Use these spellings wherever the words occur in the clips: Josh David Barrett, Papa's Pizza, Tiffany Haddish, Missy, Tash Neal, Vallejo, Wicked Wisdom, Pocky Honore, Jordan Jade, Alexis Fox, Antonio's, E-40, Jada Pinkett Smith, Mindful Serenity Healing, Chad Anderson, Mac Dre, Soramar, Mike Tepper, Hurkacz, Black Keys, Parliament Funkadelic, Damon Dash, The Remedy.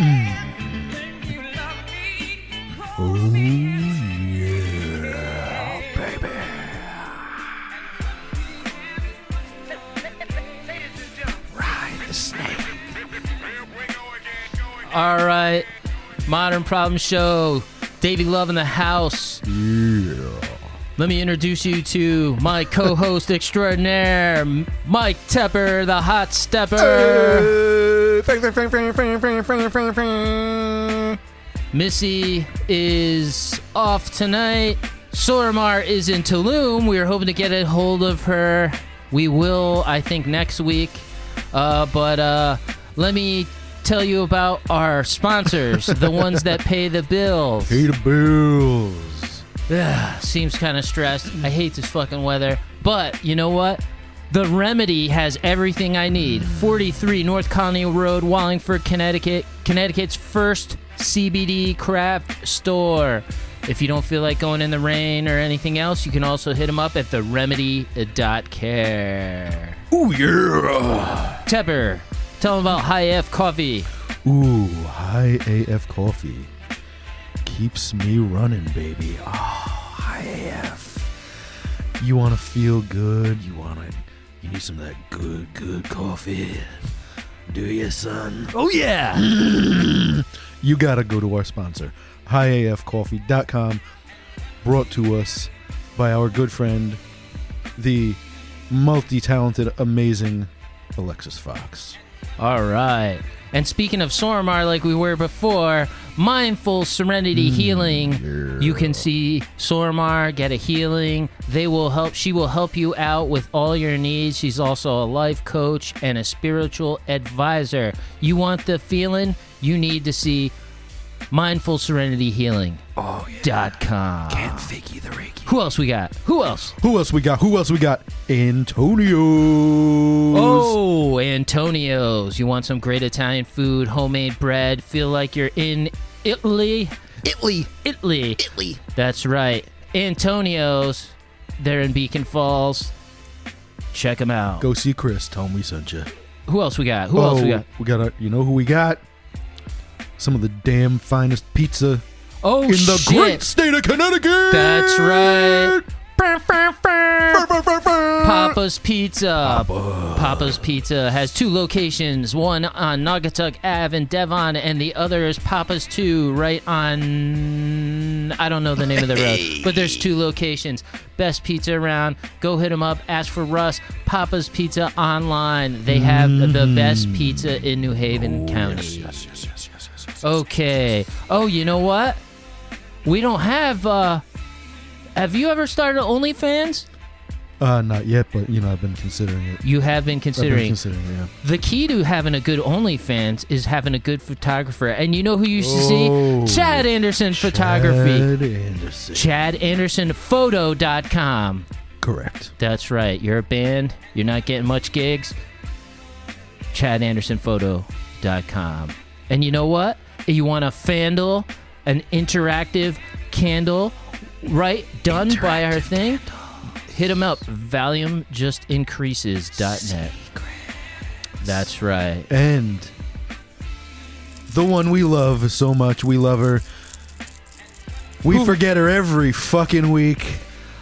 Oh yeah, baby. Ride the snake. All right, Modern Problem Show. Davy Love in the house. Yeah. Let me introduce you to my co-host extraordinaire, Mike Tepper, the hot stepper. Missy is off tonight. Soramar is in Tulum. We are hoping to get a hold of her. We will, I think, next week. But let me tell you about our sponsors, the ones that pay the bills. Pay the bills. Ugh, seems kind of stressed. I hate this fucking weather. But you know what? The Remedy has everything I need. 43 North Colony Road, Wallingford, Connecticut. Connecticut's first CBD craft store. If you don't feel like going in the rain or anything else, you can also hit them up at theremedy.care. Ooh, yeah! Tepper, tell them about High AF Coffee. Ooh, High AF Coffee. Keeps me running, baby. Oh, High AF. You want to feel good? You need some of that good coffee. Do you, son? Oh, yeah! You gotta go to our sponsor, highafcoffee.com, brought to us by our good friend, the multi-talented, amazing Alexis Fox. All right. And speaking of Soramar, like we were before, Mindful Serenity Healing. Yeah. You can see Soramar, get a healing. She will help you out with all your needs. She's also a life coach and a spiritual advisor. You want the feeling? You need to see MindfulSerenityHealing.com. Oh, yeah. Can't fake you the Reiki. Who else we got? Antonio's. Oh, Antonio's. You want some great Italian food, homemade bread, feel like you're in Italy. That's right. Antonio's. They're in Beacon Falls. Check them out. Go see Chris. Tell him we sent you. Who else we got? You know who we got? Some of the damn finest pizza in the great state of Connecticut. That's right. Papa's Pizza. Papa's Pizza has two locations, one on Naugatuck Ave in Devon, and the other is Papa's 2 right on, I don't know the name of the road, but there's two locations. Best pizza around. Go hit them up. Ask for Russ. Papa's Pizza online. They have the best pizza in New Haven County. Yes. Okay. Oh, you know what? We don't have... have you ever started OnlyFans? Not yet, but, I've been considering it. You have been considering? I've been considering it, yeah. The key to having a good OnlyFans is having a good photographer. And you know who you used to see? Chad Anderson Photography. ChadAndersonPhoto.com. Correct. That's right. You're a band. You're not getting much gigs. ChadAndersonPhoto.com. And you know what? You want a fandle, an interactive candle, right? Done by our thing. Candles. Hit them up. ValiumJustIncreases.net. That's right. And the one we love so much. We love her. We forget her every fucking week.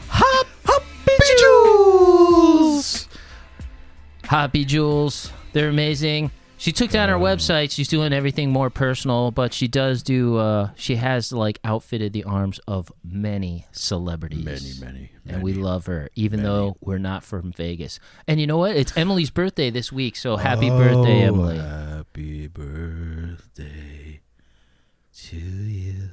Hoppy Jules. They're amazing. She took down her website. She's doing everything more personal, but she does do, she has, outfitted the arms of many celebrities. Many. And we love her, even though we're not from Vegas. And you know what? It's Emily's birthday this week, so happy birthday, Emily. Happy birthday to you.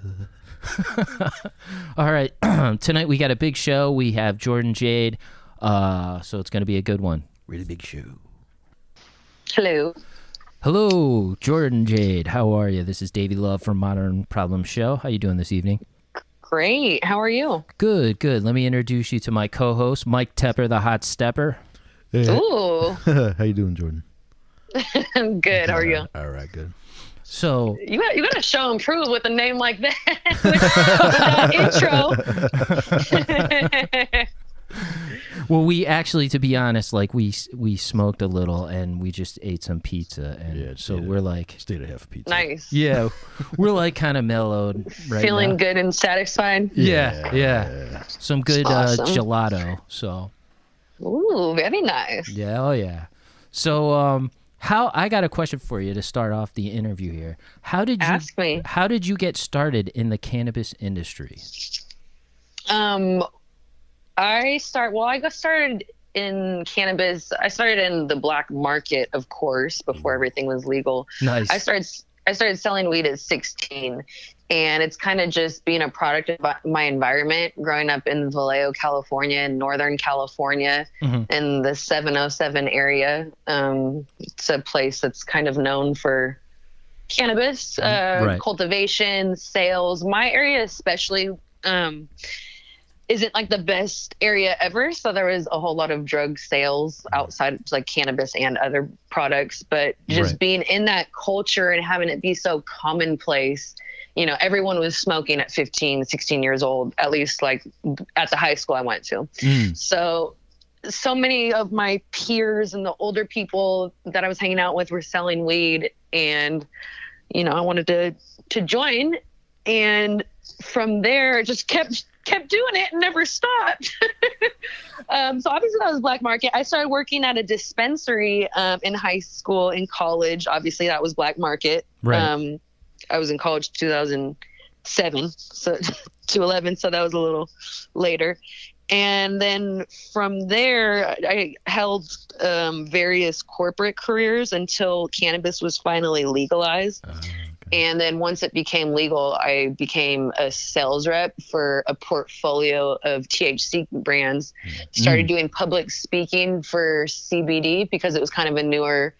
All right. Tonight we got a big show. We have Jordan Jade, so it's going to be a good one. Really big show. Hello, Jordan Jade. How are you? This is Davy Love from Modern Problem Show. How are you doing this evening? Great. How are you? Good. Let me introduce you to my co-host, Mike Tepper, the hot stepper. Hey. Ooh. How you doing, Jordan? I'm good. How are you? All right, good. So you got to show and prove with a name like that. Without intro. Well, we actually, to be honest, like we smoked a little and we just ate some pizza, and yeah, so we're like state of half pizza. Nice. Yeah, we're like kind of mellowed, right? Feeling now. Good and satisfied. Yeah. Some good gelato. So. Ooh, very nice. Yeah. Oh yeah. So how I got a question for you to start off the interview here. How did you ask me? How did you get started in the cannabis industry? I got started in cannabis. I started in the black market, of course, before everything was legal. Nice. I started selling weed at 16, and it's kind of just being a product of my environment growing up in Vallejo, California, in Northern California, in the 707 area. It's a place that's kind of known for cannabis, cultivation, sales. My area especially, isn't like the best area ever, so there was a whole lot of drug sales outside, like cannabis and other products, but just being in that culture and having it be so commonplace, you know, everyone was smoking at 15, 16 years old, at least like at the high school I went to. So many of my peers and the older people that I was hanging out with were selling weed, and you know, I wanted to join, and from there it just kept doing it and never stopped. So obviously that was black market. I started working at a dispensary in high school, in college. Obviously that was black market. Right. I was in college 2007, so 2011. So that was a little later. And then from there, I held various corporate careers until cannabis was finally legalized. And then once it became legal, I became a sales rep for a portfolio of THC brands, started doing public speaking for CBD because it was kind of a newer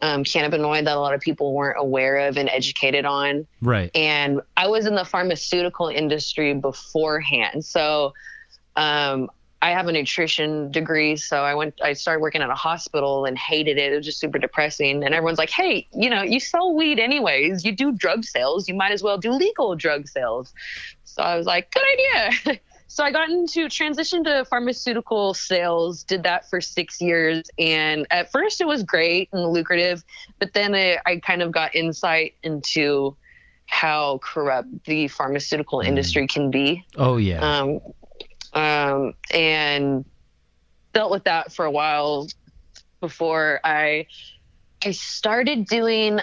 cannabinoid that a lot of people weren't aware of and educated on. Right. And I was in the pharmaceutical industry beforehand. So I have a nutrition degree, so I started working at a hospital and hated it. It was just super depressing. And everyone's like, hey, you know, you sell weed anyways. You do drug sales. You might as well do legal drug sales. So I was like, good idea. So I got into transition to pharmaceutical sales, did that for 6 years. And at first it was great and lucrative, but then I kind of got insight into how corrupt the pharmaceutical industry can be. Oh, yeah. And dealt with that for a while before I started doing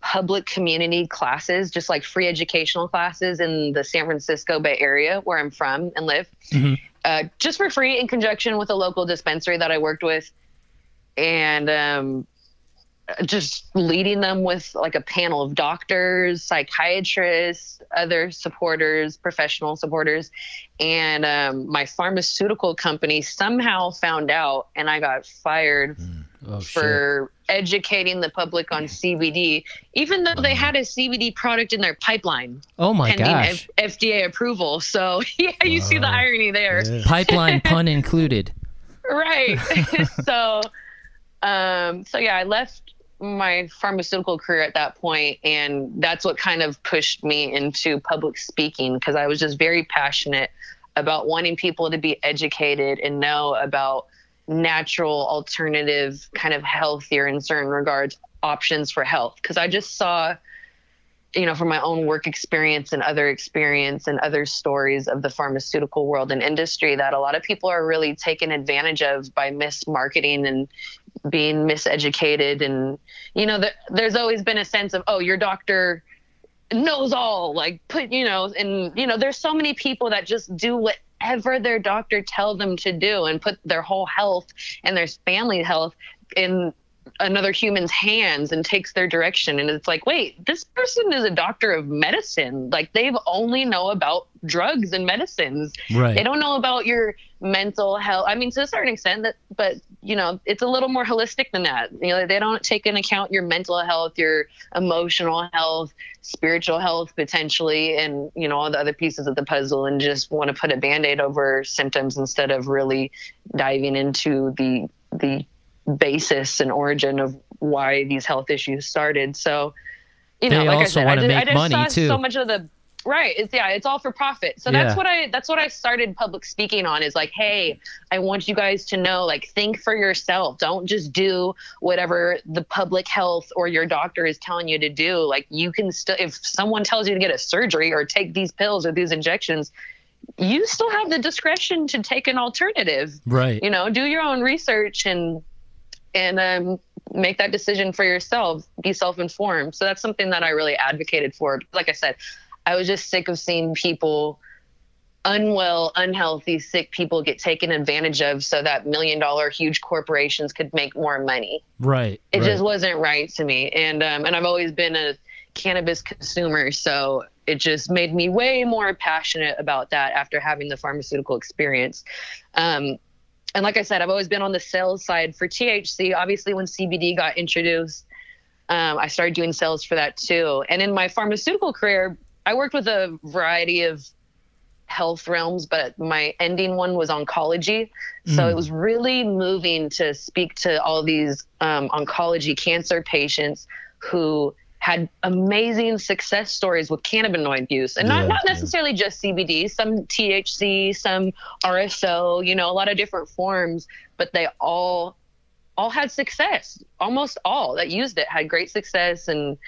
public community classes, just like free educational classes in the San Francisco Bay Area where I'm from and live, just for free in conjunction with a local dispensary that I worked with, and just leading them with like a panel of doctors, psychiatrists, other supporters, professional supporters. And my pharmaceutical company somehow found out, and I got fired for educating the public on CBD, even though they had a CBD product in their pipeline. Oh my gosh. FDA approval. So yeah, you see the irony there. Yeah. Pipeline pun included. Right. So yeah, I left my pharmaceutical career at that point, and that's what kind of pushed me into public speaking, because I was just very passionate about wanting people to be educated and know about natural, alternative, kind of healthier in certain regards options for health, because I just saw, you know, from my own work experience and other stories of the pharmaceutical world and industry, that a lot of people are really taken advantage of by mismarketing and being miseducated. And, you know, there's always been a sense of, oh, your doctor knows all, like, put, you know, and, you know, there's so many people that just do whatever their doctor tell them to do and put their whole health and their family health in another human's hands and takes their direction. And it's like, wait, this person is a doctor of medicine. Like, they've only know about drugs and medicines. Right. They don't know about your mental health. I mean, to a certain extent, but you know, it's a little more holistic than that. You know, they don't take into account your mental health, your emotional health, spiritual health potentially, and you know, all the other pieces of the puzzle, and just want to put a Band-Aid over symptoms instead of really diving into the basis and origin of why these health issues started. So, you know, they like I said, I just saw so much of the Right. It's, yeah, it's all for profit. So that's what I started public speaking on, is like, hey, I want you guys to know, like, think for yourself. Don't just do whatever the public health or your doctor is telling you to do. Like, you can still, if someone tells you to get a surgery or take these pills or these injections, you still have the discretion to take an alternative. Right. You know, do your own research and make that decision for yourself, be self-informed. So that's something that I really advocated for. Like I said, I was just sick of seeing people, unwell, unhealthy, sick people, get taken advantage of so that $1 million huge corporations could make more money. Right. It just wasn't right to me. And I've always been a cannabis consumer, so it just made me way more passionate about that after having the pharmaceutical experience. And like I said, I've always been on the sales side for THC. Obviously, when CBD got introduced, I started doing sales for that too. And in my pharmaceutical career, I worked with a variety of health realms, but my ending one was oncology. So it was really moving to speak to all these oncology cancer patients who had amazing success stories with cannabinoid use, and not necessarily just CBD, some THC, some RSO, you know, a lot of different forms, but they all had success. Almost all that used it had great success. And,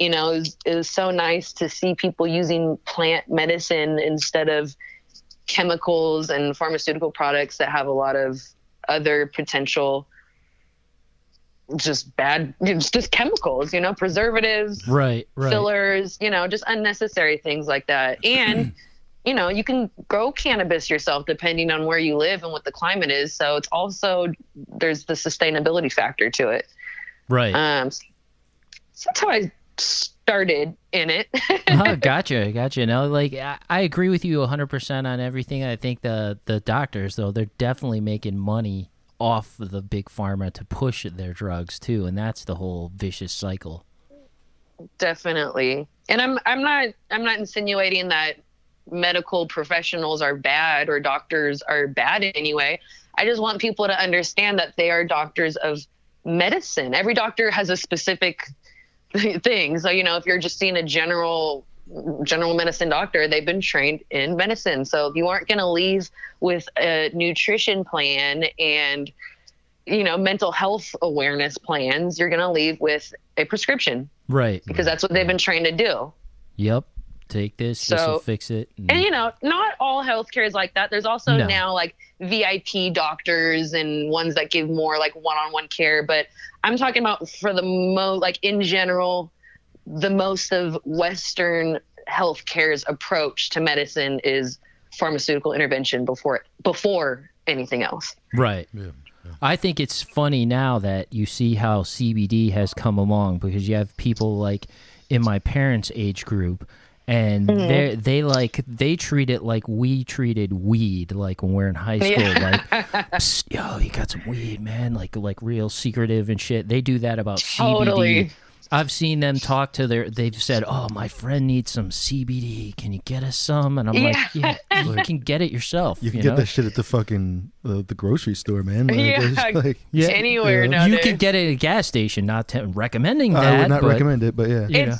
you know, it was so nice to see people using plant medicine instead of chemicals and pharmaceutical products that have a lot of other potential just chemicals, you know, preservatives, right, fillers, you know, just unnecessary things like that. And, you know, you can grow cannabis yourself depending on where you live and what the climate is. So it's also, there's the sustainability factor to it. Right. So that's how I started in it. Oh, gotcha. No, like I agree with you 100% on everything. I think the doctors, though, they're definitely making money off of the big pharma to push their drugs too, and that's the whole vicious cycle. Definitely. And I'm not insinuating that medical professionals are bad or doctors are bad in any way. I just want people to understand that they are doctors of medicine. Every doctor has a specific thing. So, you know, if you're just seeing a general medicine doctor, they've been trained in medicine. So if you aren't going to leave with a nutrition plan and, you know, mental health awareness plans, you're going to leave with a prescription. Right. Because that's what they've been trained to do. Yep. Take this, this will fix it. And, you know, not all healthcare is like that. There's also now like VIP doctors and ones that give more like one-on-one care. But I'm talking about in general, the most of Western healthcare's approach to medicine is pharmaceutical intervention before anything else. Right. Yeah. I think it's funny now that you see how CBD has come along, because you have people like in my parents' age group, and they treat it like we treated weed, like when we're in high school, like, yo, you got some weed, man, like real secretive and shit. They do that about CBD. I've seen them talk to they've said, oh, my friend needs some CBD. Can you get us some? And I'm like, yeah, you can get it yourself. You can get that shit at the fucking the grocery store, man. Like, anywhere. You know? You could get it at a gas station. Not recommending that. I would not recommend it, but yeah.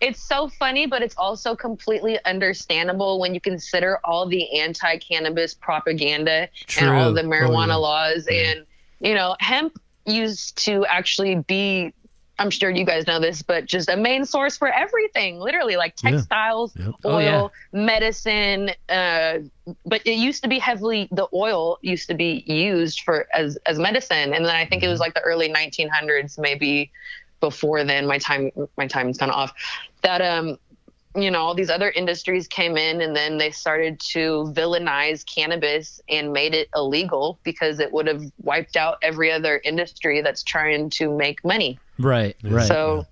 It's so funny, but it's also completely understandable when you consider all the anti-cannabis propaganda and all the marijuana laws. Yeah. And, you know, hemp used to actually be, I'm sure you guys know this, but just a main source for everything, literally, like textiles, oil, medicine. But it used to be the oil used to be used for as medicine. And then I think it was like the early 1900s, maybe before then, my time's kind of off, that, you know, all these other industries came in, and then they started to villainize cannabis and made it illegal because it would have wiped out every other industry that's trying to make money. Right. So,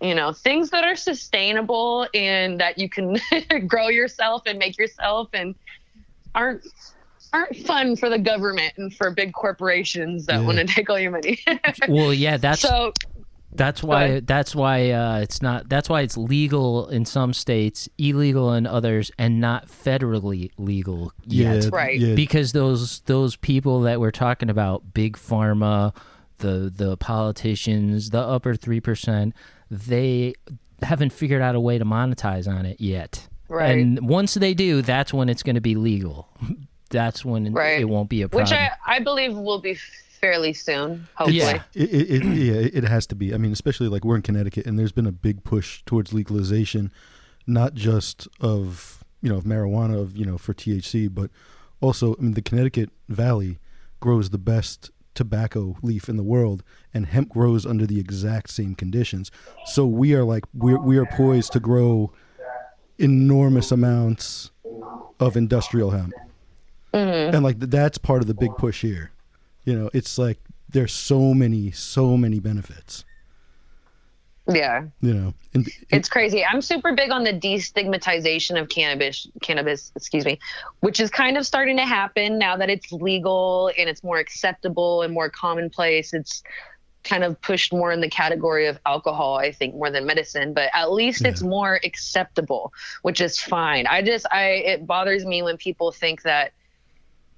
you know, things that are sustainable and that you can grow yourself and make yourself, and aren't fun for the government and for big corporations that want to take all your money. Well, yeah, that's why it's legal in some states, illegal in others, and not federally legal yet. Yeah, that's right. Yeah. Because those people that we're talking about, big pharma, the politicians, the upper 3%, they haven't figured out a way to monetize on it yet. Right. And once they do, that's when it's going to be legal. That's when it won't be a problem. Which I believe will be fairly soon, hopefully. Yeah. It has to be. I mean, especially like we're in Connecticut, and there's been a big push towards legalization, not just of, of marijuana, for THC, but also, the Connecticut Valley grows the best tobacco leaf in the world, and hemp grows under the exact same conditions. So we are we are poised to grow enormous amounts of industrial hemp. Mm-hmm. And that's part of the big push here. It's like there's so many benefits. Yeah. It's crazy. I'm super big on the destigmatization of cannabis, which is kind of starting to happen now that it's legal and it's more acceptable and more commonplace. It's kind of pushed more in the category of alcohol, I think, more than medicine, but at least it's more acceptable, which is fine. It bothers me when people think that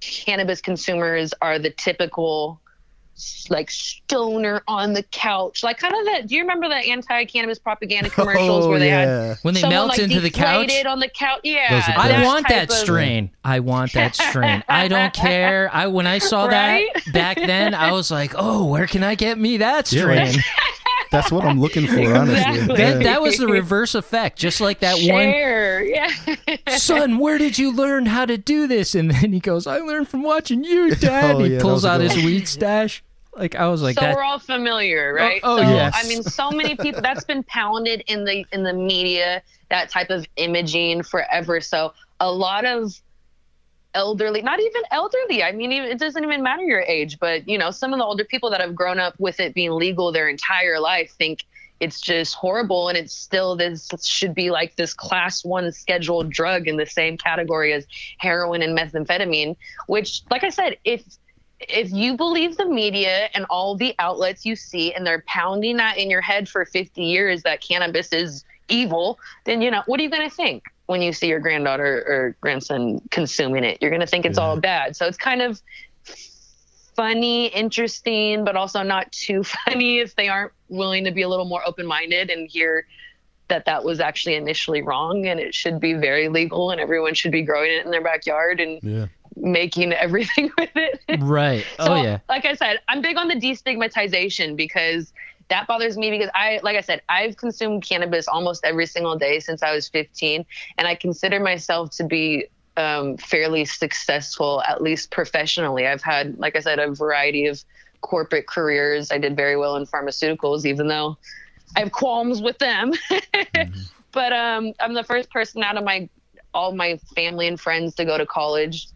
cannabis consumers are the typical stoner on the couch, kind of that. Do you remember the anti-cannabis propaganda commercials where they had when they melt into the couch? On the couch, yeah. I want that strain. I don't care. When I saw that back then, I was like, oh, where can I get me that strain? Yeah. That's what I'm looking for, honestly. Exactly. Yeah. That was the reverse effect, just like that one. Yeah. Son, where did you learn how to do this? And then he goes, I learned from watching you, Dad. He pulls out his weed stash. I was like, so we're all familiar, right? Yes. So many people. That's been pounded in the media, that type of imaging forever. So a lot of not even elderly. It doesn't even matter your age, but some of the older people that have grown up with it being legal their entire life think it's just horrible, and it's still this should be like this Class 1 scheduled drug in the same category as heroin and methamphetamine, which, like I said, if you believe the media and all the outlets you see, and they're pounding that in your head for 50 years that cannabis is evil, then what are you going to think? When you see your granddaughter or grandson consuming it, you're going to think it's all bad. So it's kind of funny, interesting, but also not too funny if they aren't willing to be a little more open-minded and hear that was actually initially wrong, and it should be very legal, and everyone should be growing it in their backyard and making everything with it. Right. So, like I said, I'm big on the destigmatization, because that bothers me, because I've consumed cannabis almost every single day since I was 15, and I consider myself to be fairly successful, at least professionally. I've had, like I said, a variety of corporate careers. I did very well in pharmaceuticals, even though I have qualms with them. Mm-hmm. But I'm the first person out of all my family and friends to go to college.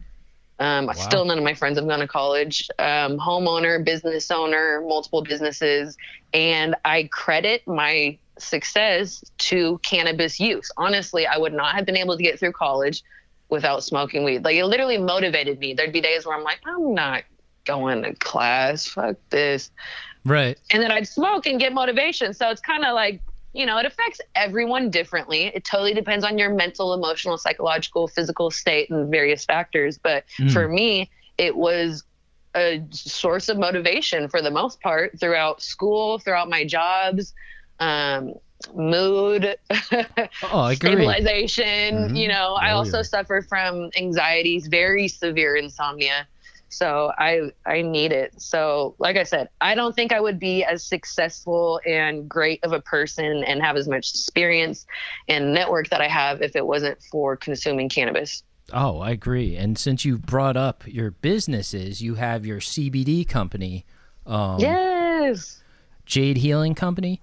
Wow. Still none of my friends have gone to college. Homeowner, business owner, multiple businesses. And I credit my success to cannabis use. Honestly, I would not have been able to get through college without smoking weed. It literally motivated me. There'd be days where I'm like, I'm not going to class. Fuck this. Right. And then I'd smoke and get motivation. So it's kind of it affects everyone differently. It totally depends on your mental, emotional, psychological, physical state and various factors. But for me, it was a source of motivation for the most part throughout school, throughout my jobs, mood, stabilization. Mm-hmm. I also suffer from anxieties, very severe insomnia. So I need it. So like I said, I don't think I would be as successful and great of a person and have as much experience and network that I have if it wasn't for consuming cannabis. Oh, I agree. And since you brought up your businesses, you have your CBD company. Yes. Jade Healing Company.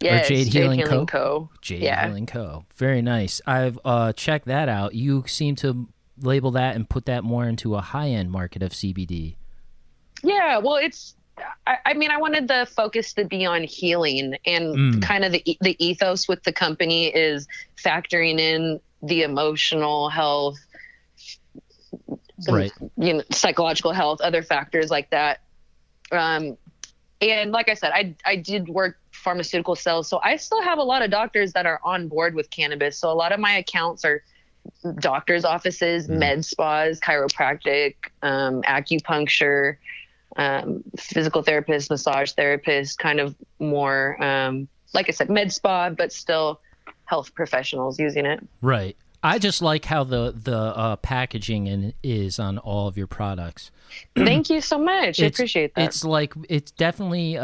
Yes, or Jade Healing Co. Healing Co. Very nice. I've checked that out. You seem to label that and put that more into a high-end market of CBD. Yeah, well, I wanted the focus to be on healing, and kind of the ethos with the company is factoring in the emotional health, psychological health, other factors like that. And like I said, I did work pharmaceutical sales, so I still have a lot of doctors that are on board with cannabis. So a lot of my accounts are doctors' offices, med spas, chiropractic, acupuncture, physical therapists, massage therapists, kind of more, like I said, med spa, but still health professionals using it. Right. I just like how the packaging is on all of your products. Thank you so much. I appreciate that. It's like, it definitely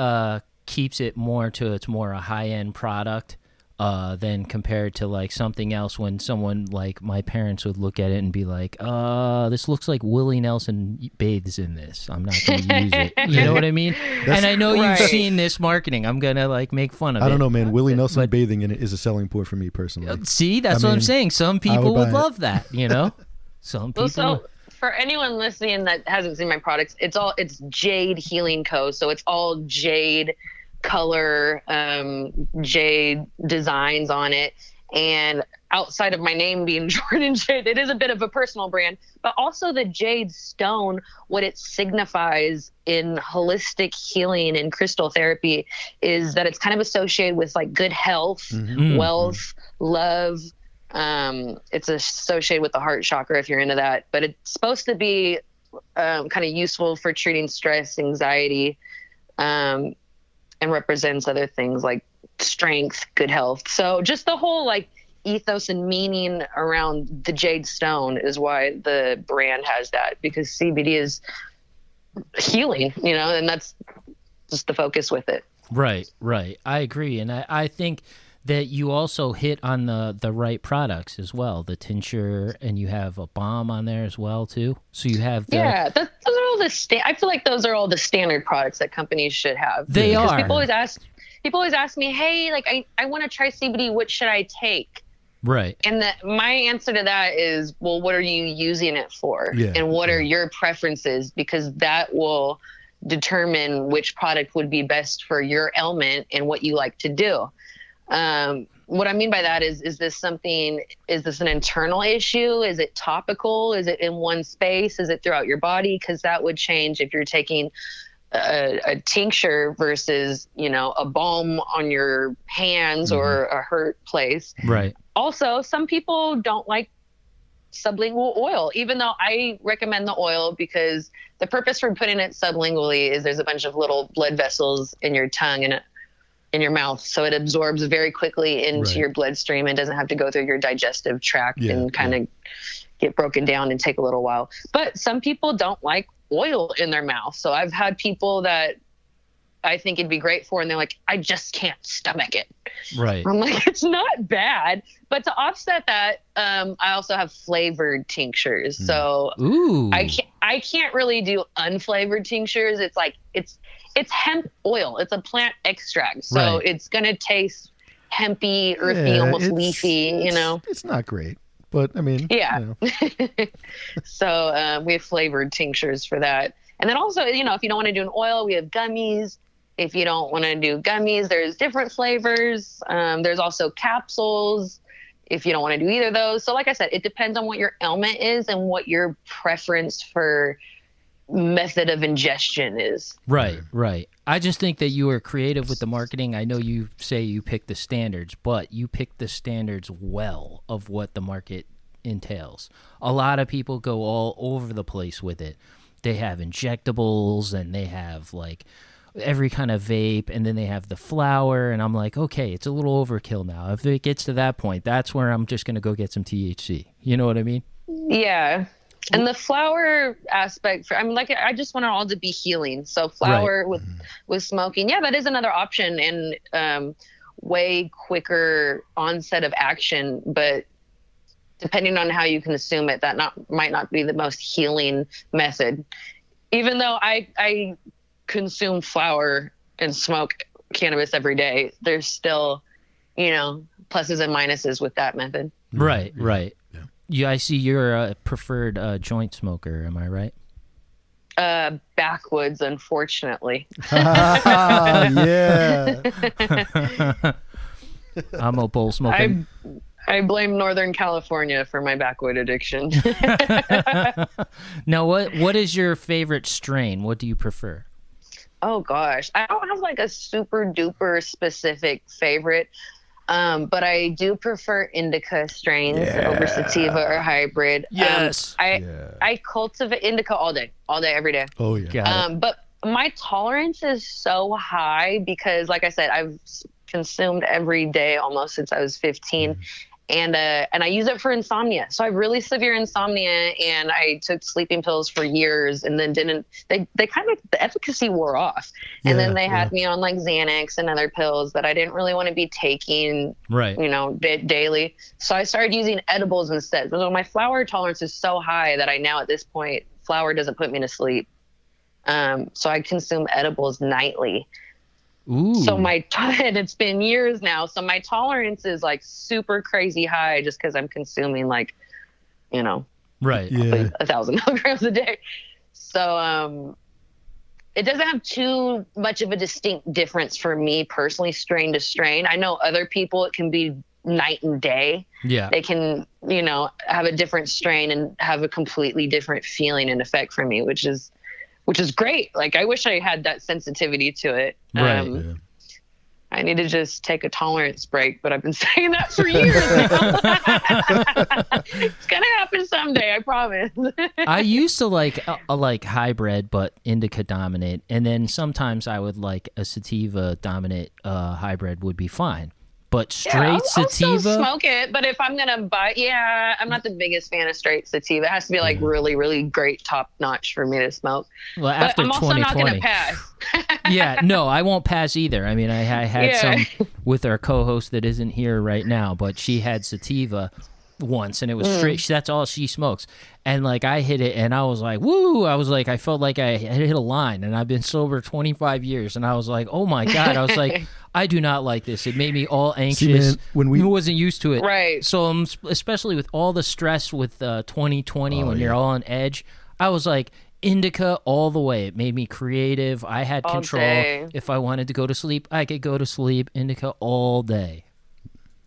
keeps it more to, it's more a high-end product than compared to like something else when someone like my parents would look at it and be like, this looks like Willie Nelson bathes in this. I'm not going to use it. You know what I mean? And I know you've seen this marketing. I'm going to like make fun of it. I don't know, man. Willie Nelson bathing in it is a selling point for me personally. See, that's what I'm saying. Some people would love that, you know? Some people. So for anyone listening that hasn't seen my products, it's Jade Healing Co. So it's all jade color, jade designs on it, and outside of my name being Jordan Jade, it is a bit of a personal brand, but also the jade stone, what it signifies in holistic healing and crystal therapy is that it's kind of associated with like good health, wealth, love. It's associated with the heart chakra if you're into that, but it's supposed to be kind of useful for treating stress, anxiety, and represents other things like strength, good health. So just the whole like ethos and meaning around the jade stone is why the brand has that, because CBD is healing, you know, and that's just the focus with it. Right, right. I agree. And I think that you also hit on the right products as well, the tincture, and you have a balm on there as well too. So you have those are all the I feel like those are all the standard products that companies should have. They are. People always ask me, hey, like I want to try CBD, what should I take? Right. And my answer to that is, well, what are you using it for? Yeah. And what are your preferences? Because that will determine which product would be best for your ailment and what you like to do. What I mean by that is this an internal issue? Is it topical? Is it in one space? Is it throughout your body? Cause that would change if you're taking a tincture versus, you know, a balm on your hands or a hurt place. Right. Also, some people don't like sublingual oil, even though I recommend the oil, because the purpose for putting it sublingually is there's a bunch of little blood vessels in your tongue and in your mouth, so it absorbs very quickly into your bloodstream and doesn't have to go through your digestive tract and kind of get broken down and take a little while. But some people don't like oil in their mouth, so I've had people that I think it'd be great for, and they're like, I just can't stomach it. Right. I'm like, it's not bad, but to offset that, I also have flavored tinctures. So I can't really do unflavored tinctures. It's like it's hemp oil. It's a plant extract, so it's gonna taste hempy, earthy, almost leafy. You know, it's not great. But I mean, you know. So we have flavored tinctures for that. And then also, you know, if you don't want to do an oil, we have gummies. If you don't want to do gummies, there's different flavors. There's also capsules if you don't want to do either of those. So like I said, it depends on what your ailment is and what your preference for method of ingestion is. Right, right. I just think that you were creative with the marketing. I know you say you picked the standards, but you picked the standards well of what the market entails. A lot of people go all over the place with it. They have injectables and they have like every kind of vape, and then they have the flower, and I'm like, okay, it's a little overkill now. If it gets to that point, that's where I'm just going to go get some THC. You know what I mean? Yeah. And the flower aspect, I just want it all to be healing. So flower with smoking. Yeah, that is another option and way quicker onset of action. But depending on how you consume it, that might not be the most healing method. Even though I consume flower and smoke cannabis every day, there's still, you know, pluses and minuses with that method. Right, right. Yeah, I see you're a preferred joint smoker, am I right? Backwoods, unfortunately. Yeah. I'm a bowl smoker. I blame Northern California for my backwood addiction. Now, what is your favorite strain? What do you prefer? Oh, gosh. I don't have like a super duper specific favorite. But I do prefer indica strains over sativa or hybrid. Yes. I cultivate indica all day, every day. Oh, yeah. But my tolerance is so high because, like I said, I've consumed every day almost since I was 15. And I use it for insomnia. So I have really severe insomnia, and I took sleeping pills for years, and then they kind of, the efficacy wore off. And then they had me on like Xanax and other pills that I didn't really want to be taking, you know, daily. So I started using edibles instead. So my flour tolerance is so high that I now at this point, flour doesn't put me to sleep. So I consume edibles nightly. Ooh. So and it's been years now. So my tolerance is like super crazy high just because I'm consuming like, you know, 1,000 milligrams a day. So it doesn't have too much of a distinct difference for me personally, strain to strain. I know other people, it can be night and day. Yeah. They can, you know, have a different strain and have a completely different feeling and effect for me, which is great. Like, I wish I had that sensitivity to it. I need to just take a tolerance break, but I've been saying that for years now. It's going to happen someday, I promise. I used to like hybrid, but indica dominant. And then sometimes I would like a sativa dominant hybrid would be fine. But straight sativa, I'll still smoke it. But if I'm gonna buy, I'm not the biggest fan of straight sativa. It has to be like really, really great, top notch for me to smoke. Well, but after I'm also 2020, not gonna pass. I won't pass either. I mean, I had some with our co-host that isn't here right now, but she had sativa once, and it was straight. That's all she smokes. And like, I hit it, and I was like, woo! I was like, I felt like I hit a line, and I've been sober 25 years, and I was like, oh my god! I was like. I do not like this. It made me all anxious. See, man, when we wasn't used to it. Right. So especially with all the stress with 2020, when you're all on edge, I was like, indica all the way. It made me creative. I had all control. Day. If I wanted to go to sleep, I could go to sleep. Indica all day.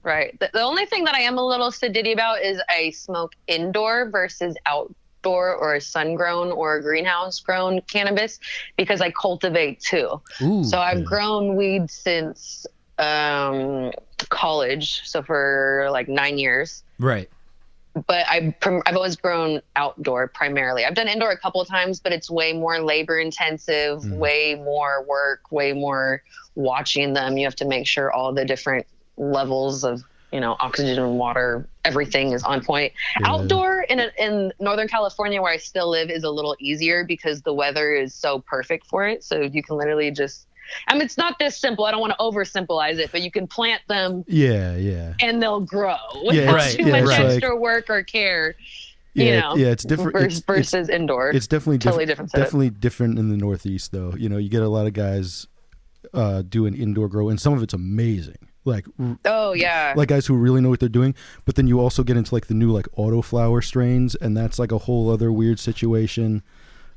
Right. The only thing that I am a little sedity about is I smoke indoor versus outdoor or a sun-grown or a greenhouse-grown cannabis, because I cultivate too. Ooh, so I've grown weed since college, so for like 9 years. Right. But I've always grown outdoor primarily. I've done indoor a couple of times, but it's way more labor-intensive, way more work, way more watching them. You have to make sure all the different levels of, you know, oxygen and water, everything is on point. Yeah. Outdoor in Northern California, where I still live, is a little easier because the weather is so perfect for it. So you can literally just, I mean, it's not this simple. I don't want to oversimplify it, but you can plant them. Yeah. And they'll grow without too much extra work or care. It's different versus indoor. It's definitely different. Definitely different in the Northeast, though. You know, you get a lot of guys do an indoor grow, and some of it's amazing. Like, like guys who really know what they're doing. But then you also get into like the new like auto flower strains, and that's like a whole other weird situation.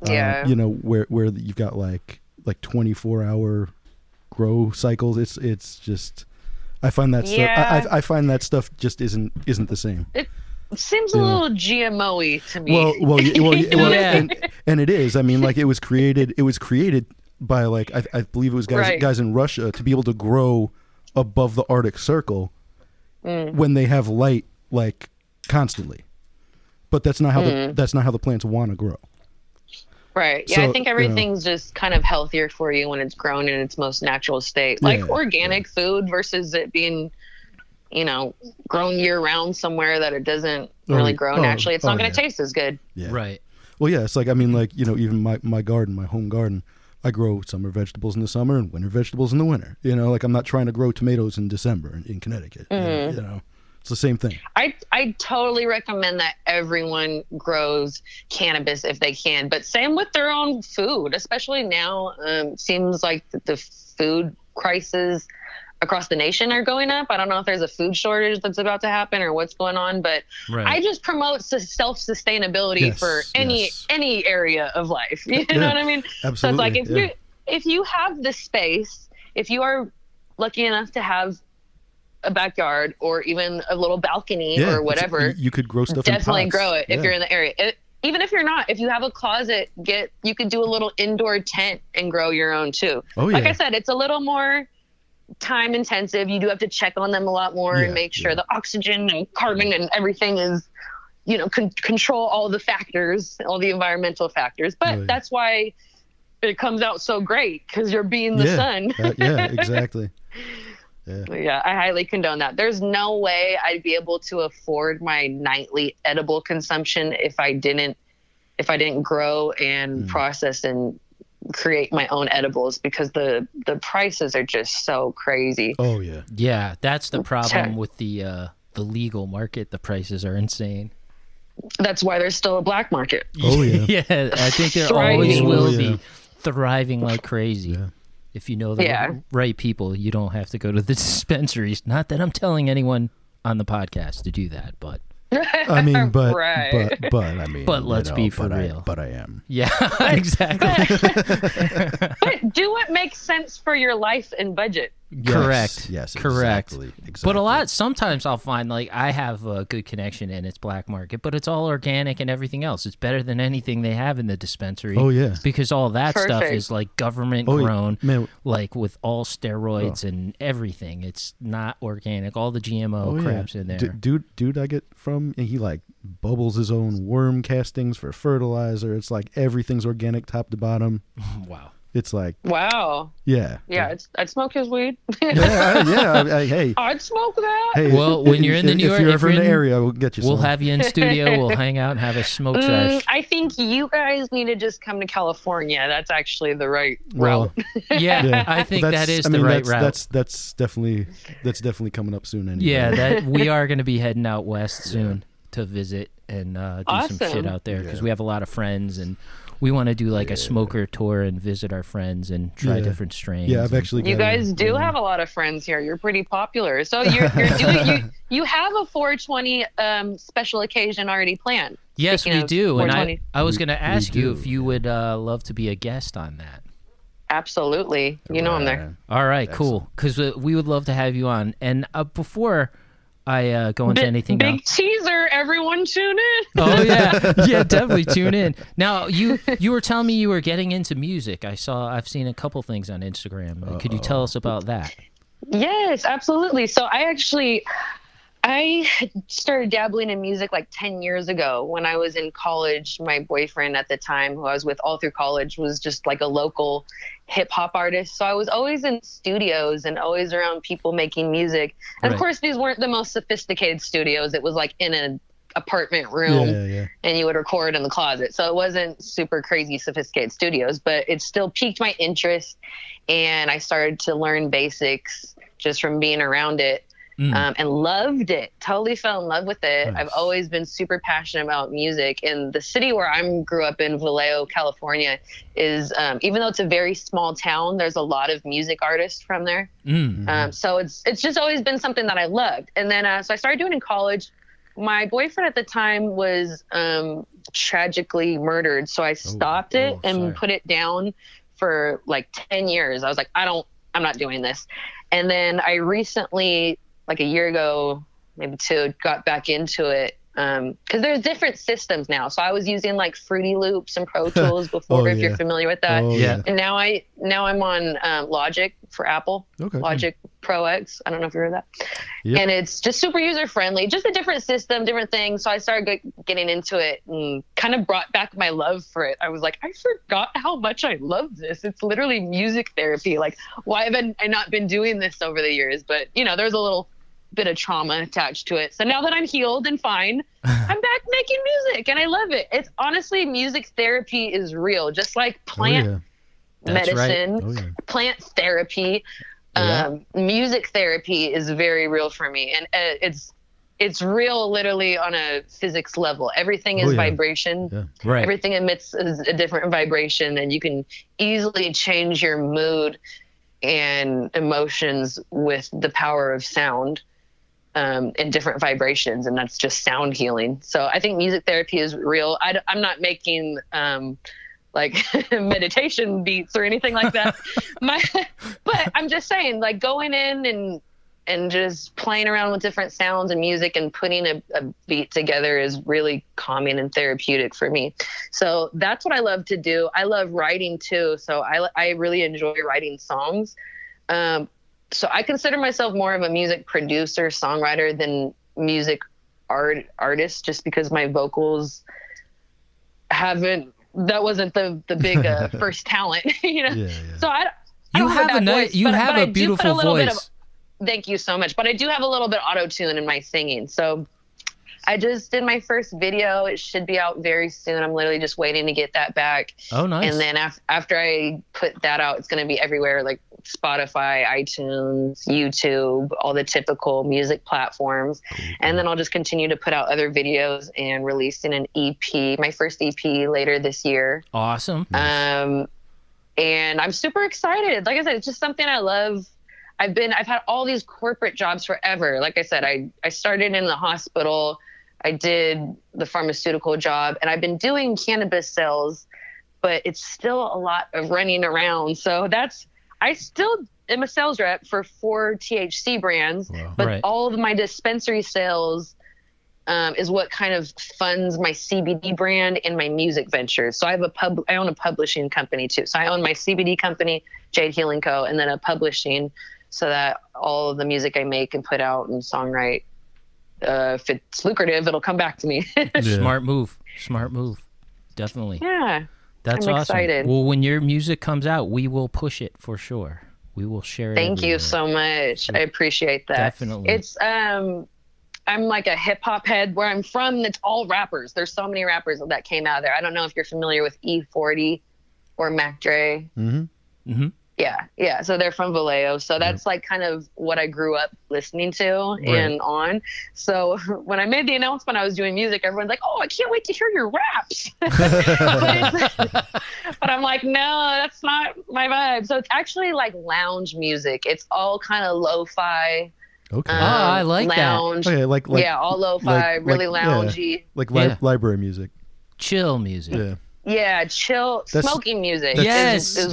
You know, where you've got like 24-hour grow cycles. It's just, I find that stuff. I find that stuff just isn't the same. It seems a little GMO-y to me. Well, and it is. I mean, like, it was created. It was created by like I believe it was guys in Russia to be able to grow above the Arctic Circle when they have light like constantly, but that's not how the plants want to grow. Right. Yeah. So, I think everything's just kind of healthier for you when it's grown in its most natural state, like organic food versus it being, you know, grown year round somewhere that it doesn't really grow naturally. It's not going to taste as good. Yeah. Right. Well, yeah. It's like, I mean, like, you know, even my garden, my home garden, I grow summer vegetables in the summer and winter vegetables in the winter. You know, like, I'm not trying to grow tomatoes in December in Connecticut. You know, it's the same thing. I totally recommend that everyone grows cannabis if they can, but same with their own food, especially now. Seems like the food crisis across the nation are going up. I don't know if there's a food shortage that's about to happen or what's going on, but I just promote self-sustainability for any area of life. You know what I mean? Absolutely. So it's like, if you have the space, if you are lucky enough to have a backyard or even a little balcony or whatever, you could grow stuff. Definitely in pots. Grow it if you're in the area. Even if you're not, if you have a closet, you could do a little indoor tent and grow your own too. Oh, yeah. Like I said, it's a little more time intensive. You do have to check on them a lot more and make sure the oxygen and carbon and everything is, you know, control all the factors, all the environmental factors. But that's why it comes out so great, because you're being the sun. Yeah, exactly. Yeah, I highly condone that. There's no way I'd be able to afford my nightly edible consumption if I didn't grow and process and create my own edibles, because the prices are just so crazy. Oh yeah. Yeah, that's the problem with the legal market. The prices are insane. That's why there's still a black market. Oh yeah. Yeah, I think there always will be, thriving like crazy. Yeah. If you know the right people, you don't have to go to the dispensaries. Not that I'm telling anyone on the podcast to do that, but I mean, but right. but I mean, but let's be for real. I am. Yeah, exactly. But do what makes sense for your life and budget. Yes, correct. Yes. Correct. Exactly. But a lot. Sometimes I'll find like I have a good connection and it's black market, but it's all organic and everything else. It's better than anything they have in the dispensary. Oh yeah. Because all that stuff is like government grown, man. Like with all steroids and everything. It's not organic. All the GMO crap's in there. Dude, I get from, and he like bubbles his own worm castings for fertilizer. It's like everything's organic, top to bottom. Wow. It's like, wow. Yeah. Yeah. It's, I'd smoke his weed. Hey. I'd smoke that. Hey, well, when you're in the New York, if you're ever in the area, we'll get you. We'll have you in studio. We'll hang out and have a smoke sesh. I think you guys need to just come to California. That's actually the right route. Yeah, I think that's the right route. That's definitely coming up soon. Anyway. Yeah, we are going to be heading out west soon to visit and do some shit out there because we have a lot of friends and. We want to do like a smoker tour and visit our friends and try different strains. Yeah, I've actually. You guys do have a lot of friends here. You're pretty popular, so you're doing you have a 420 special occasion already planned. Yes, speaking we do, and I was going to ask you if you would love to be a guest on that. Absolutely, you know I'm there. All right, cool, because we would love to have you on. And before I go into anything else. Big teaser, everyone tune in. Oh, yeah. Yeah, definitely tune in. Now, you were telling me you were getting into music. I've seen a couple things on Instagram. Uh-oh. Could you tell us about that? Yes, absolutely. So I started dabbling in music like 10 years ago when I was in college. My boyfriend at the time, who I was with all through college, was just like a local hip hop artist. So I was always in studios and always around people making music. And of course, these weren't the most sophisticated studios. It was like in an apartment room and you would record in the closet. So it wasn't super crazy sophisticated studios, but it still piqued my interest. And I started to learn basics just from being around it. And loved it. Totally fell in love with it. Nice. I've always been super passionate about music, and the city where I grew up in, Vallejo, California, is even though it's a very small town, there's a lot of music artists from there. So it's just always been something that I loved. And then so I started doing it in college. My boyfriend at the time was tragically murdered, so I stopped and put it down for like 10 years. I was like, I'm not doing this. And then I recently, like a year ago, maybe two, got back into it. Cause there's different systems now. So I was using like Fruity Loops and Pro Tools before, if you're familiar with that. Oh, yeah. And now I'm on Logic for Apple, Logic Pro X. I don't know if you heard that. Yep. And it's just super user friendly, just a different system, different things. So I started getting into it and kind of brought back my love for it. I was like, I forgot how much I love this. It's literally music therapy. Like, why have I not been doing this over the years? But there's a little bit of trauma attached to it. So now that I'm healed and fine, I'm back making music and I love it. It's honestly, music therapy is real, just like plant medicine, plant therapy. Music therapy is very real for me, and it's real literally on a physics level. Everything is vibration. Yeah. Right. Everything emits a different vibration, and you can easily change your mood and emotions with the power of sound. And different vibrations, and that's just sound healing. So I think music therapy is real. I'm not making like meditation beats or anything like that. But I'm just saying, like, going in and just playing around with different sounds and music and putting a beat together is really calming and therapeutic for me. So that's what I love to do. I love writing too. So I really enjoy writing songs. So I consider myself more of a music producer, songwriter than music artist, just because my vocals wasn't the big first talent, So I don't have a beautiful voice. Thank you so much. But I do have a little bit auto-tune in my singing. So I just did my first video. It should be out very soon. I'm literally just waiting to get that back. Oh, nice. And then after I put that out, it's going to be everywhere, like Spotify, iTunes, YouTube, all the typical music platforms. And then I'll just continue to put out other videos and releasing an EP, my first EP later this year. Awesome. And I'm super excited. Like I said, it's just something I love. I've had all these corporate jobs forever. Like I said, I started in the hospital. I did the pharmaceutical job, and I've been doing cannabis sales, but it's still a lot of running around. So I still am a sales rep for 4 THC brands, all of my dispensary sales is what kind of funds my CBD brand and my music venture. So I own a publishing company too. So I own my CBD company, Jade Healing Co., and then a publishing, so that all of the music I make and put out and songwrite, if it's lucrative, it'll come back to me. Yeah. Smart move. Definitely. Yeah. That's awesome. Excited. Well, when your music comes out, we will push it for sure. We will share it. Thank you so much. I appreciate that. Definitely. It's, I'm like a hip hop head where I'm from. It's all rappers. There's so many rappers that came out of there. I don't know if you're familiar with E-40 or Mac Dre. Mm-hmm. Mm-hmm. Yeah. So they're from Vallejo. So that's like kind of what I grew up listening to and on. So when I made the announcement I was doing music, everyone's like, "Oh, I can't wait to hear your raps." But I'm like, "No, that's not my vibe." So it's actually like lounge music. It's all kind of lo-fi. Okay. I like lounge. That. Okay, like all lo-fi, really loungy. Yeah. Library music. Chill music. Yeah. Yeah, chill, smoking music. That's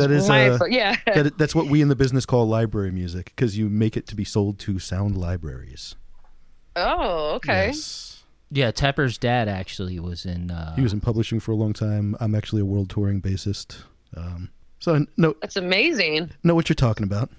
what we in the business call library music, because you make it to be sold to sound libraries. Oh, okay. Yes. Yeah, Tepper's dad actually was in... he was in publishing for a long time. I'm actually a world touring bassist. That's amazing. Know what you're talking about.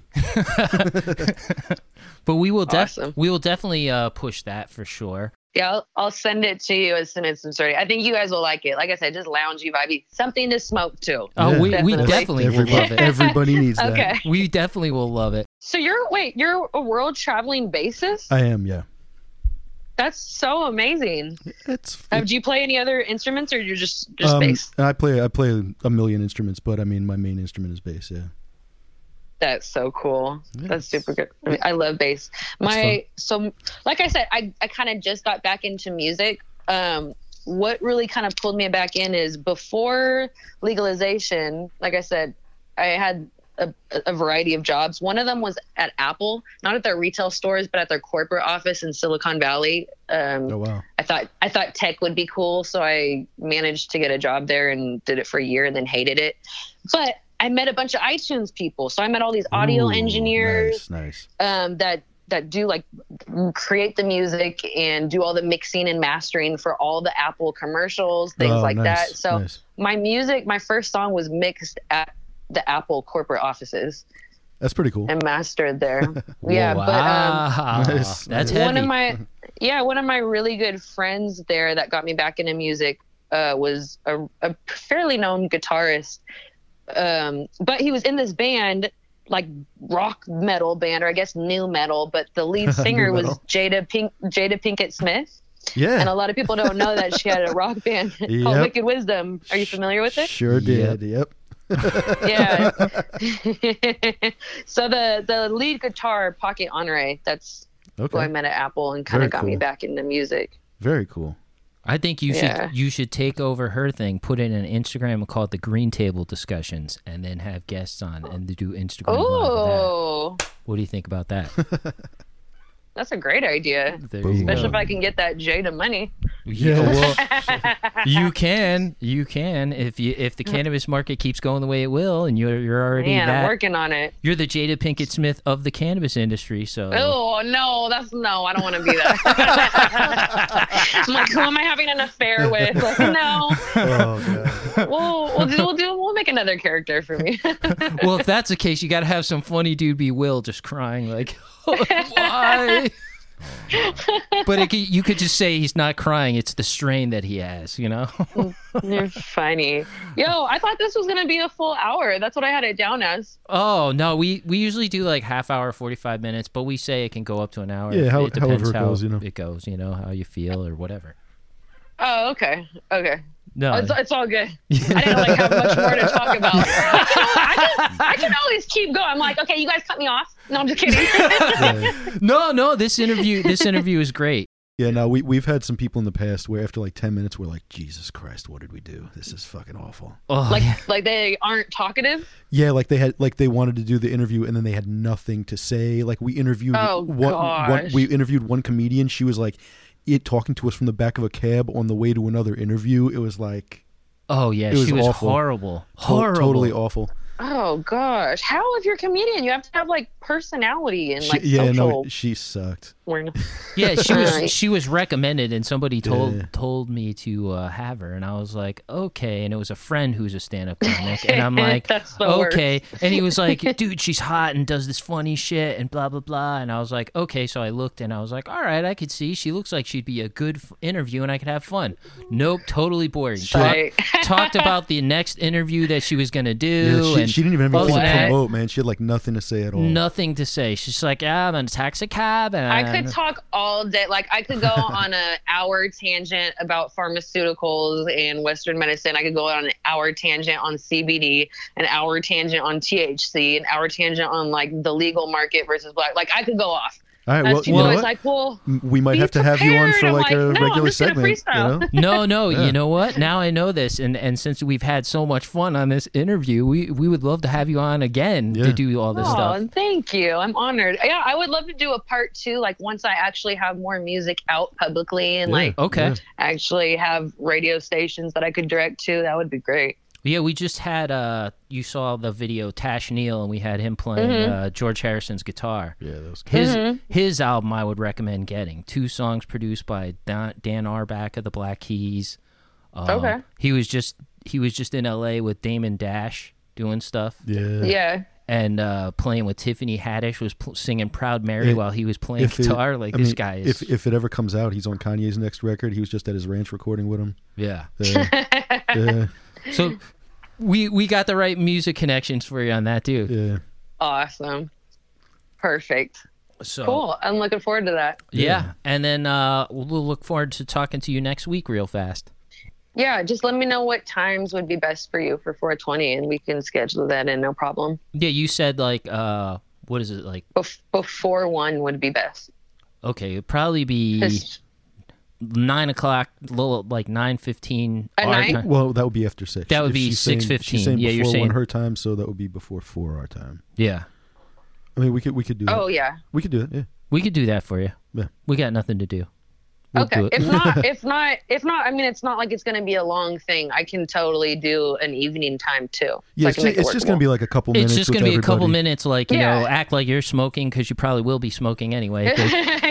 But we will definitely push that for sure. Yeah, I'll send it to you as soon as it's ready. I think you guys will like it. Like I said, just loungy, vibey, something to smoke to. Oh, yeah, we definitely will love it. Everybody needs that. We definitely will love it. So you're a world traveling bassist? I am, yeah. That's so amazing. Do you play any other instruments, or you're just bass? I play a million instruments, but I mean my main instrument is bass. Yeah. That's so cool. Yes. That's super good. I mean, I love bass. Like I said, I kind of just got back into music. What really kind of pulled me back in is before legalization, like I said, I had a variety of jobs. One of them was at Apple, not at their retail stores, but at their corporate office in Silicon Valley. Oh, wow. I thought tech would be cool, so I managed to get a job there and did it for a year and then hated it. But I met a bunch of iTunes people. So I met all these audio engineers that do like create the music and do all the mixing and mastering for all the Apple commercials, things that. So my first song was mixed at the Apple corporate offices. That's pretty cool. And mastered there. Yeah. Wow. But that's heavy. One of my really good friends there that got me back into music was a fairly known guitarist. But he was in this band, like rock metal band, or I guess new metal, but the lead singer was Jada Pinkett Smith. Yeah. And a lot of people don't know that she had a rock band called Wicked Wisdom. Are you familiar with it? Sure did. Yep. Yeah. So the lead guitar, Pocky Honore, that's who I met at Apple and kind of got me back into music. Very cool. I think you should take over her thing, put it in an Instagram and call it the Green Table Discussions, and then have guests on and do Instagram live with that. What do you think about that? That's a great idea. Especially if I can get that Jada money. Yeah, well, you can if the cannabis market keeps going the way it will, and you're already I'm working on it. You're the Jada Pinkett Smith of the cannabis industry, so. Oh no, I don't want to be that. I'm like, who am I having an affair with? Like, no. Oh god. We'll make another character for me. Well, if that's the case, you got to have some funny dude be Will just crying like. Why? But it, you could just say he's not crying. It's the strain that he has, you know? You're funny. Yo, I thought this was going to be a full hour. That's what I had it down as. Oh, no. We usually do like half hour, 45 minutes, but we say it can go up to an hour. Yeah, it depends however it goes, you know. It goes, you know, how you feel or whatever. Oh, okay. Okay. No, it's all good. I didn't like have much more to talk about. I can always keep going. I'm like, okay, you guys cut me off. No, I'm just kidding. Yeah. No, this interview is great. Yeah, no, we've had some people in the past where after like 10 minutes we're like, Jesus Christ, what did we do? This is fucking awful. Oh, like they aren't talkative. Yeah, they wanted to do the interview and then they had nothing to say. Like we interviewed one comedian. She was like. It talking to us from the back of a cab on the way to another interview. It was like, oh yeah, she was awful. Horrible, totally awful. Oh gosh, how if you're a comedian, you have to have like personality and like she sucked. Yeah, she was she was recommended and somebody told me to have her and I was like, okay, and it was a friend who's a stand-up comic and I'm like, okay, and he was like, dude, she's hot and does this funny shit and blah blah blah, and I was like, okay, so I looked and I was like, all right, I could see she looks like she'd be a good interview and I could have fun. Nope, totally boring. Talked about the next interview that she was gonna do. Yeah, she didn't even have anything to promote, man. She had like nothing to say at all. Nothing to say. She's like, yeah, I'm in a taxi cab. And... I could talk all day. Like I could go on an hour tangent about pharmaceuticals and Western medicine. I could go on an hour tangent on CBD, an hour tangent on THC, an hour tangent on like the legal market versus black. Like I could go off. All right, well, you know what? Like, well, we might have to have you on for like a regular segment. You know? No, yeah. You know what? Now I know this, and since we've had so much fun on this interview, we would love to have you on again to do all this stuff. Oh, thank you. I'm honored. Yeah, I would love to do a part two, like once I actually have more music out publicly and actually have radio stations that I could direct to. That would be great. Yeah, we just had, you saw the video, Tash Neal, and we had him playing George Harrison's guitar. Yeah, that was cool. His album I would recommend getting. 2 songs produced by Dan Auerbach of the Black Keys. He was just in L.A. with Damon Dash doing stuff. Yeah. And playing with Tiffany Haddish, was singing Proud Mary while he was playing guitar. Guy is... If it ever comes out, he's on Kanye's next record. He was just at his ranch recording with him. Yeah. Yeah. So we got the right music connections for you on that, dude. Yeah. Awesome. Perfect. So, cool. I'm looking forward to that. Yeah. And then we'll look forward to talking to you next week real fast. Yeah. Just let me know what times would be best for you for 420 and we can schedule that in. No problem. Yeah. You said like, what is it like? Before 1 would be best. Okay. It'd probably be... 9 o'clock, like 9:15. At night? Time. Well, that would be after 6. That would be 6:15. She's saying before 1 her time, so that would be before 4 our time. Yeah. I mean, we could do that. Oh, yeah. We could do it, yeah. We could do that for you. Yeah. We got nothing to do. We'll okay. Do if not, I mean, it's not like it's going to be a long thing. I can totally do an evening time too. Yeah, so it's just going to be like a couple minutes. It's just going to be a couple minutes, like, you know, act like you're smoking because you probably will be smoking anyway.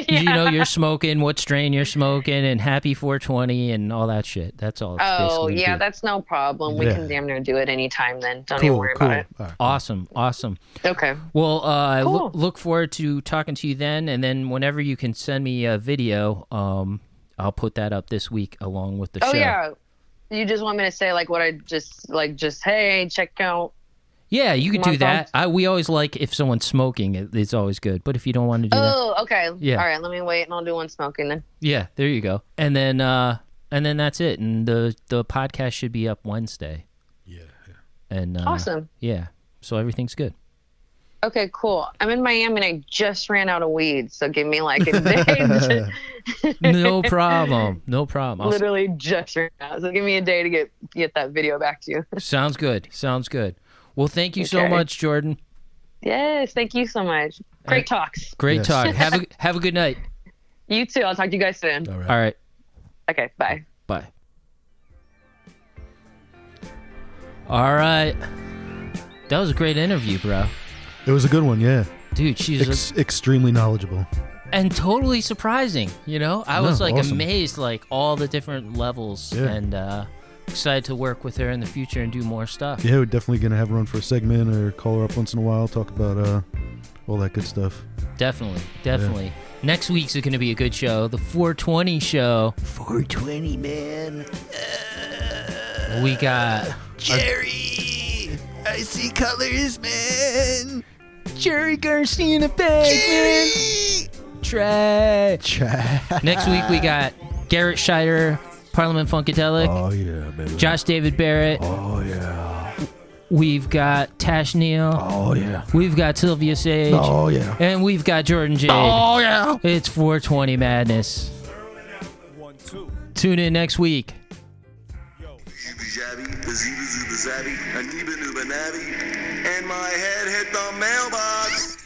You know, you're smoking, what strain you're smoking, and happy 420 and all that shit. That's all. Oh, yeah, that's no problem. We can damn near do it anytime then. Don't even worry about it. Right, awesome. Okay. Well, look forward to talking to you then. And then whenever you can send me a video, I'll put that up this week along with the show. Oh yeah, you just want me to say like what I just hey, check out. Yeah, you could do that. We always like if someone's smoking, it's always good. But if you don't want to do that, oh okay, yeah. All right, let me wait and I'll do one smoking then. Yeah, there you go. And then that's it. And the podcast should be up Wednesday. Yeah. And awesome. Yeah. So everything's good. Okay, cool. I'm in Miami and I just ran out of weed, so give me like a day. No problem. Literally just ran out, so give me a day to get that video back to you. Sounds good. Well, thank you so much, Jordan. Yes, thank you so much. Great talks. Great talk. Have a good night. You too. I'll talk to you guys soon. All right. Okay, bye. Bye. All right. That was a great interview, bro. It was a good one, yeah. Dude, she's extremely knowledgeable. And totally surprising, you know? I was, like, awesome. Amazed, like, all the different levels. Yeah. And excited to work with her in the future and do more stuff. Yeah, we're definitely going to have her on for a segment or call her up once in a while, talk about all that good stuff. Definitely. Yeah. Next week's going to be a good show. The 420 show. 420, man. We got... Jerry! I see colors, man! Jerry Garcia in the bag, man! Try. Next week we got Garrett Scheider, Parliament Funkadelic. Oh, yeah, baby. Josh David Barrett. Oh, yeah. We've got Tash Neal. Oh, yeah. We've got Sylvia Sage. Oh, yeah. And we've got Jordan Jade. Oh, yeah. It's 420 Madness. Tune in next week. And my head hit the mailbox.